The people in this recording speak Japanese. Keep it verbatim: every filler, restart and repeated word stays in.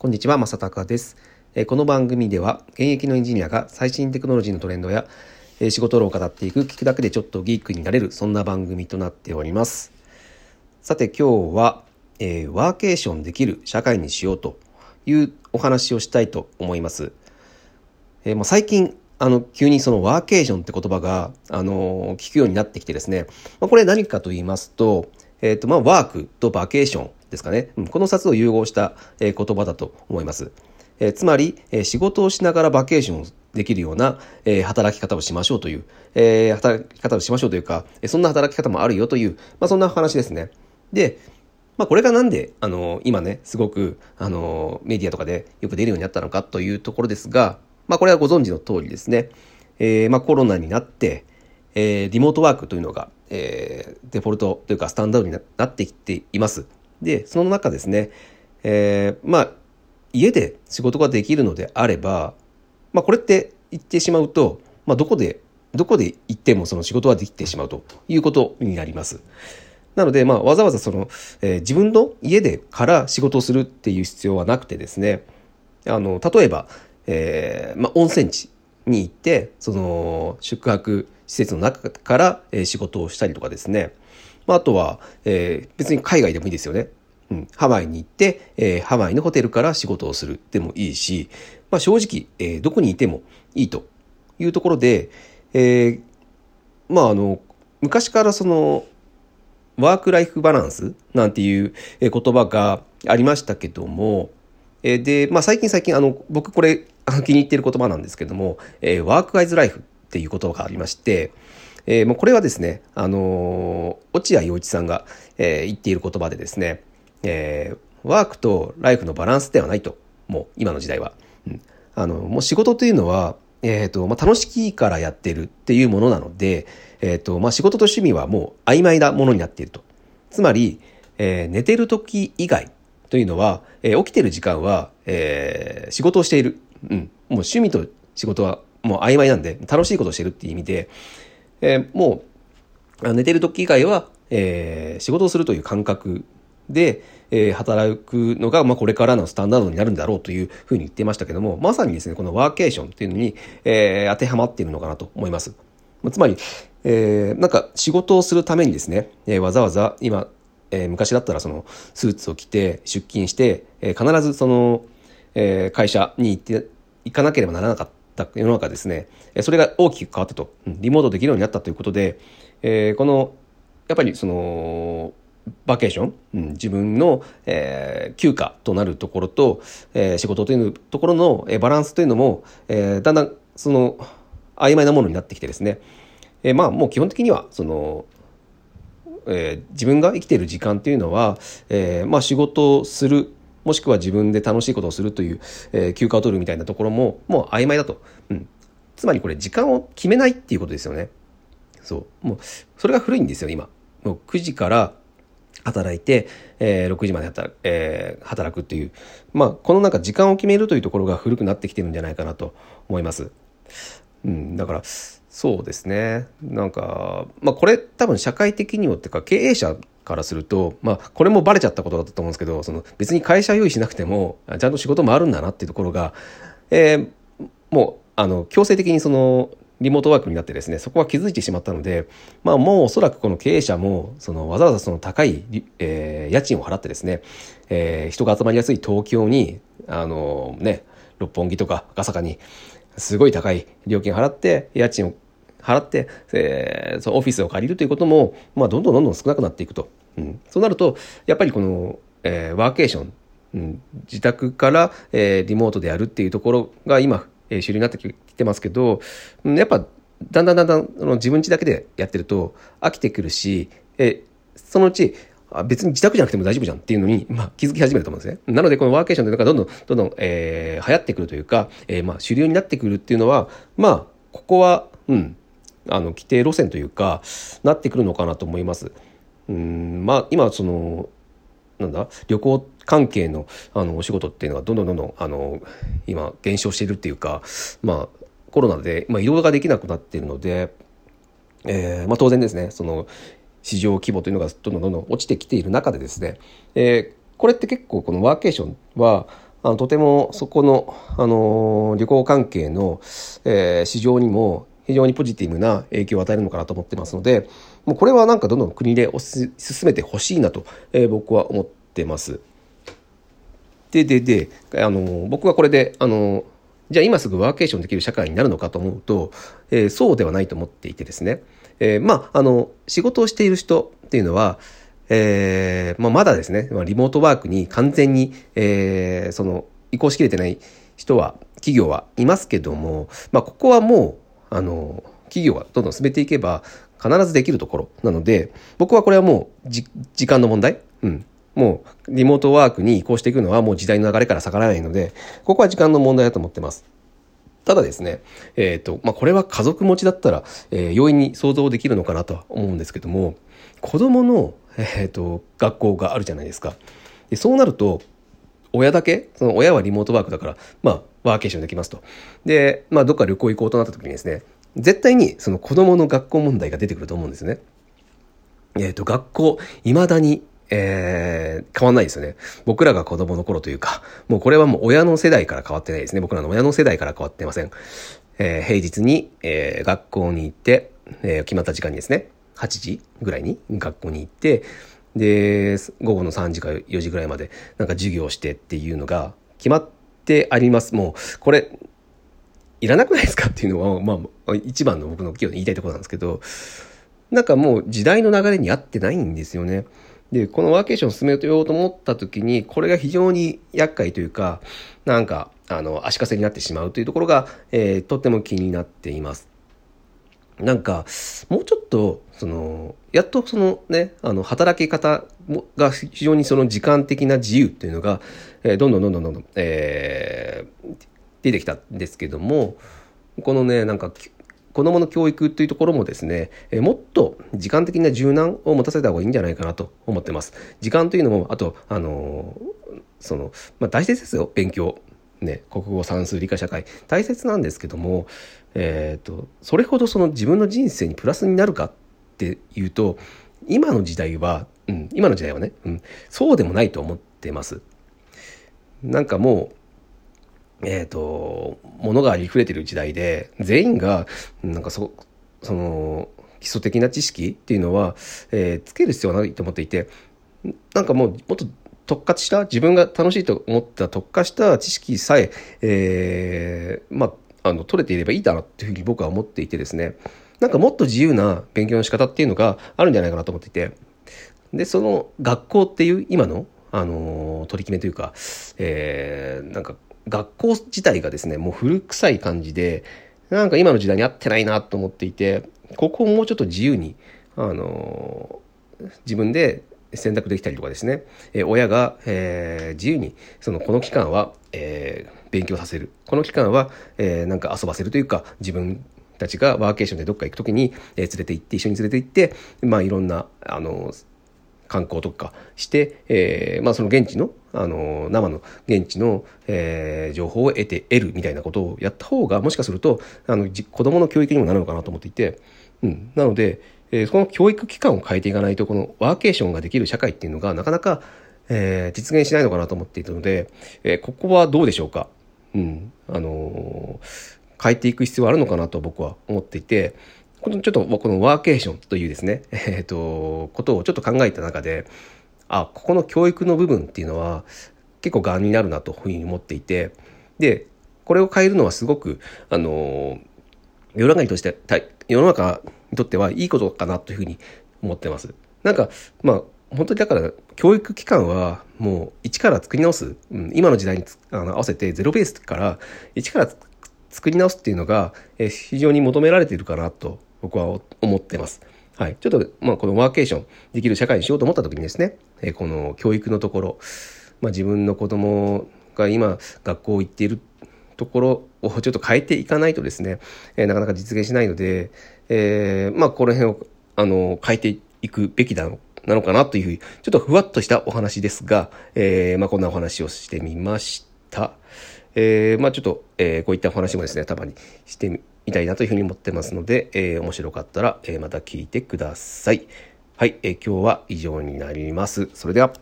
こんにちは、正隆です。この番組では現役のエンジニアが最新テクノロジーのトレンドや仕事論を語っていく、聞くだけでちょっとギークになれる、そんな番組となっております。さて今日は、えー、ワーケーションできる社会にしようというお話をしたいと思います。えーまあ、最近あの急にそのワーケーションって言葉が、あのー、聞くようになってきてですね、まあ、これ何かと言いますと、えーとまあ、ワークとバケーションですかね、このふたつを融合した言葉だと思います。えー、つまり、えー、仕事をしながらバケーションをできるような、えー、働き方をしましょうという、えー、働き方をしましょうというか、そんな働き方もあるよという、まあ、そんな話ですね。で、まあ、これがなんで、あのー、今ね、すごく、あのー、メディアとかでよく出るようになったのかというところですが、まあ、これはご存知の通りですね。えーまあ、コロナになって、えー、リモートワークというのが、えー、デフォルトというかスタンダードになってきています。で、その中ですね、えー、まあ、家で仕事ができるのであれば、まあ、これって言ってしまうと、まあ、どこでどこで行ってもその仕事はできてしまうということになります。なので、まあ、わざわざその、えー、自分の家でから仕事をするっていう必要はなくてですね、あの例えば、えーまあ、温泉地に行ってその宿泊施設の中から、えー、仕事をしたりとかですね、まあ、あとは、えー、別に海外でもいいですよね。うん、ハワイに行って、えー、ハワイのホテルから仕事をするでもいいし、まあ、正直、えー、どこにいてもいいというところで、えー、まああの昔からそのワークライフバランスなんていう言葉がありましたけども、えー、で、まあ、最近最近あの僕これ気に入っている言葉なんですけども、えー、ワークアイズライフっていう言葉がありまして、えー、もうこれはですね、あのー、落合陽一さんが、えー、言っている言葉でですね、えー、ワークとライフのバランスではないと、もう今の時代は、うん、あのもう仕事というのは、えーとまあ、楽しいからやってるっていうものなので、えーとまあ、仕事と趣味はもう曖昧なものになっていると。つまり、えー、寝てる時以外というのは、えー、起きてる時間は、えー、仕事をしている、うん、もう趣味と仕事はもう曖昧なんで、楽しいことをしているっていう意味で、えー、もう寝てる時以外は、えー、仕事をするという感覚で、えー、働くのが、まあ、これからのスタンダードになるんだろうというふうに言ってましたけども、まさにですね、このワーケーションっていうのに、えー、当てはまっているのかなと思います。つまり、えー、なんか仕事をするためにですね、えー、わざわざ今、えー、昔だったらそのスーツを着て出勤して、えー、必ずその、えー、会社に行って行かなければならなかった世の中ですね、それが大きく変わったと、リモートできるようになったということで、えー、このやっぱりそのバケーション、うん、自分の、えー、休暇となるところと、えー、仕事というところの、えー、バランスというのも、えー、だんだんその曖昧なものになってきてですね、えー、まあもう基本的にはその、えー、自分が生きている時間というのは、えー、まあ仕事をする、もしくは自分で楽しいことをするという、えー、休暇を取るみたいなところももう曖昧だと、うん、つまりこれ時間を決めないっていうことですよね。そう、もうそれが古いんですよ今。もうくじから働いて、えー、ろくじまで働く、えー、働くっていう、まあ、このなんか時間を決めるというところが古くなってきてるんじゃないかなと思います。うん、だからそうですね。なんか、まあ、これ多分社会的にもっていうか経営者からすると、まあ、これもバレちゃったことだったと思うんですけど、その別に会社用意しなくてもちゃんと仕事もあるんだなっていうところが、えー、もうあの強制的にそのリモートワークになってですね、そこは気づいてしまったので、まあ、もうおそらくこの経営者もそのわざわざその高い、えー、家賃を払ってですね、えー、人が集まりやすい東京に、あのー、ね、六本木とか赤坂にすごい高い料金を払って家賃を払って、えー、そのオフィスを借りるということも、まあ、どんどんどんどん少なくなっていくと、うん、そうなるとやっぱりこの、えー、ワーケーション、うん、自宅から、えー、リモートでやるっていうところが今主流になってきてますけど、やっぱだんだんだんだん自分家だけでやってると飽きてくるし、えそのうち別に自宅じゃなくても大丈夫じゃんっていうのに、まあ、気づき始めると思うんですね。なのでこのワーケーションというのがどんどんどんどん、えー、流行ってくるというか、えー、まあ主流になってくるっていうのは、まあここは、うん、あの規定路線というかなってくるのかなと思います。うーん、まあ今そのなんだ旅行関係 の, あのお仕事っていうのがどんどんどんどんあの今減少しているっていうか、まあ、コロナで、まあ、移動ができなくなっているので、えーまあ、当然ですね、その市場規模というのがどんどんどんどん落ちてきている中でですね、えー、これって結構このワーケーションは、あのとてもそこの、あのー、旅行関係の、えー、市場にも非常にポジティブな影響を与えるのかなと思ってますので、もうこれはなんかどんどん国で進めてほしいなと、えー、僕は思ってます。で、で、で、あのー、僕はこれで、あのー、じゃあ今すぐワーケーションできる社会になるのかと思うと、えー、そうではないと思っていてですね、えー、まあ、あの、仕事をしている人っていうのは、えーまあ、まだですね、リモートワークに完全に、えー、その移行しきれてない人は、企業はいますけども、まあ、ここはもう、あの、企業がどんどん進めていけば必ずできるところなので、僕はこれはもうじ時間の問題、うん、もうリモートワークに移行していくのはもう時代の流れから逆らえないので、ここは時間の問題だと思ってます。ただですね、えーとまあ、これは家族持ちだったら、えー、容易に想像できるのかなとは思うんですけども、子供の、えーと、学校があるじゃないですか。で、そうなると親だけ、その親はリモートワークだから、まあ、ワーケーションできますと。で、まあ、どっか旅行行こうとなった時にですね、絶対にその子供の学校問題が出てくると思うんですよね。えーと、学校、未だに、えー、変わんないですよね。僕らが子供の頃というか、もうこれはもう親の世代から変わってないですね。僕らの親の世代から変わってません。えー、平日に、えー、学校に行って、えー、決まった時間にですね、はちじぐらいに学校に行って、で、午後のさんじかよじぐらいまでなんか授業してっていうのが決まってあります。もうこれいらなくないですかっていうのは、まあ、一番の僕の言いたいところなんですけど、なんかもう時代の流れに合ってないんですよね。で、このワーケーションを進めようと思った時に、これが非常に厄介というか、なんか、あの、足かせになってしまうというところが、えー、とっても気になっています。なんか、もうちょっと、その、やっとそのね、あの、働き方が非常にその時間的な自由っていうのが、えー、どんどんどんどんどんどん、えー、出てきたんですけども、このね、なんか、子どもの教育というところもですね、えもっと時間的な柔軟を持たせた方がいいんじゃないかなと思ってます。時間というのも、あと、あのー、その、まあ、大切ですよ、勉強。ね、国語、算数、理科、社会。大切なんですけども、えっと、それほどその自分の人生にプラスになるかっていうと、今の時代は、うん、今の時代はね、うん、そうでもないと思ってます。なんかもう、えっと、物が溢れてる時代で、全員が、なんかそ、その、基礎的な知識っていうのは、えー、つける必要はないと思っていて、なんかもう、もっと特化した、自分が楽しいと思った特化した知識さえ、えー、まあ、あの、取れていればいいだなっていうふうに僕は思っていてですね、なんかもっと自由な勉強の仕方っていうのがあるんじゃないかなと思っていて、で、その学校っていう今の、あの、取り決めというか、えー、なんか、学校自体がですね、もう古臭い感じで、なんか今の時代に合ってないなと思っていて、ここをもうちょっと自由に、あのー、自分で選択できたりとかですね、えー、親が、えー、自由に、そのこの期間は、えー、勉強させる。この期間は、えー、なんか遊ばせるというか、自分たちがワーケーションでどっか行くときに、えー、連れて行って、一緒に連れて行って、まあいろんな、あのー、観光とかして、えー、まあその現地の、あのー、生の現地の、えー、情報を得て得るみたいなことをやった方が、もしかすると、あの、子供の教育にもなるのかなと思っていて、うん。なので、えー、その教育期間を変えていかないと、このワーケーションができる社会っていうのが、なかなか、えー、実現しないのかなと思っていたので、えー、ここはどうでしょうか。うん。あのー、変えていく必要はあるのかなと僕は思っていて、このちょっとこのワーケーションというですね、えっと、ことをちょっと考えた中で、あ、ここの教育の部分っていうのは結構がんになるなというふうに思っていて、で、これを変えるのはすごく、あの、世の中にとして、世の中にとってはいいことかなというふうに思ってます。なんか、まあ、本当にだから教育機関はもう一から作り直す。うん、今の時代にあの合わせてゼロベースから一から作り直すっていうのが、えー、非常に求められているかなと。僕は思ってます。はい。ちょっと、まあ、このワーケーションできる社会にしようと思った時にですね、えー、この教育のところ、まあ、自分の子供が今学校行っているところをちょっと変えていかないとですね、えー、なかなか実現しないので、えー、まあ、この辺を、あの、変えていくべきだの、なのかなというふうに、ちょっとふわっとしたお話ですが、えー、まあ、こんなお話をしてみました。えー、まあ、ちょっと、えー、こういったお話もですね、たまにしてみ、みたいなというふうに思ってますので、えー、面白かったら、えー、また聞いてください。はい、えー、今日は以上になります。それでは。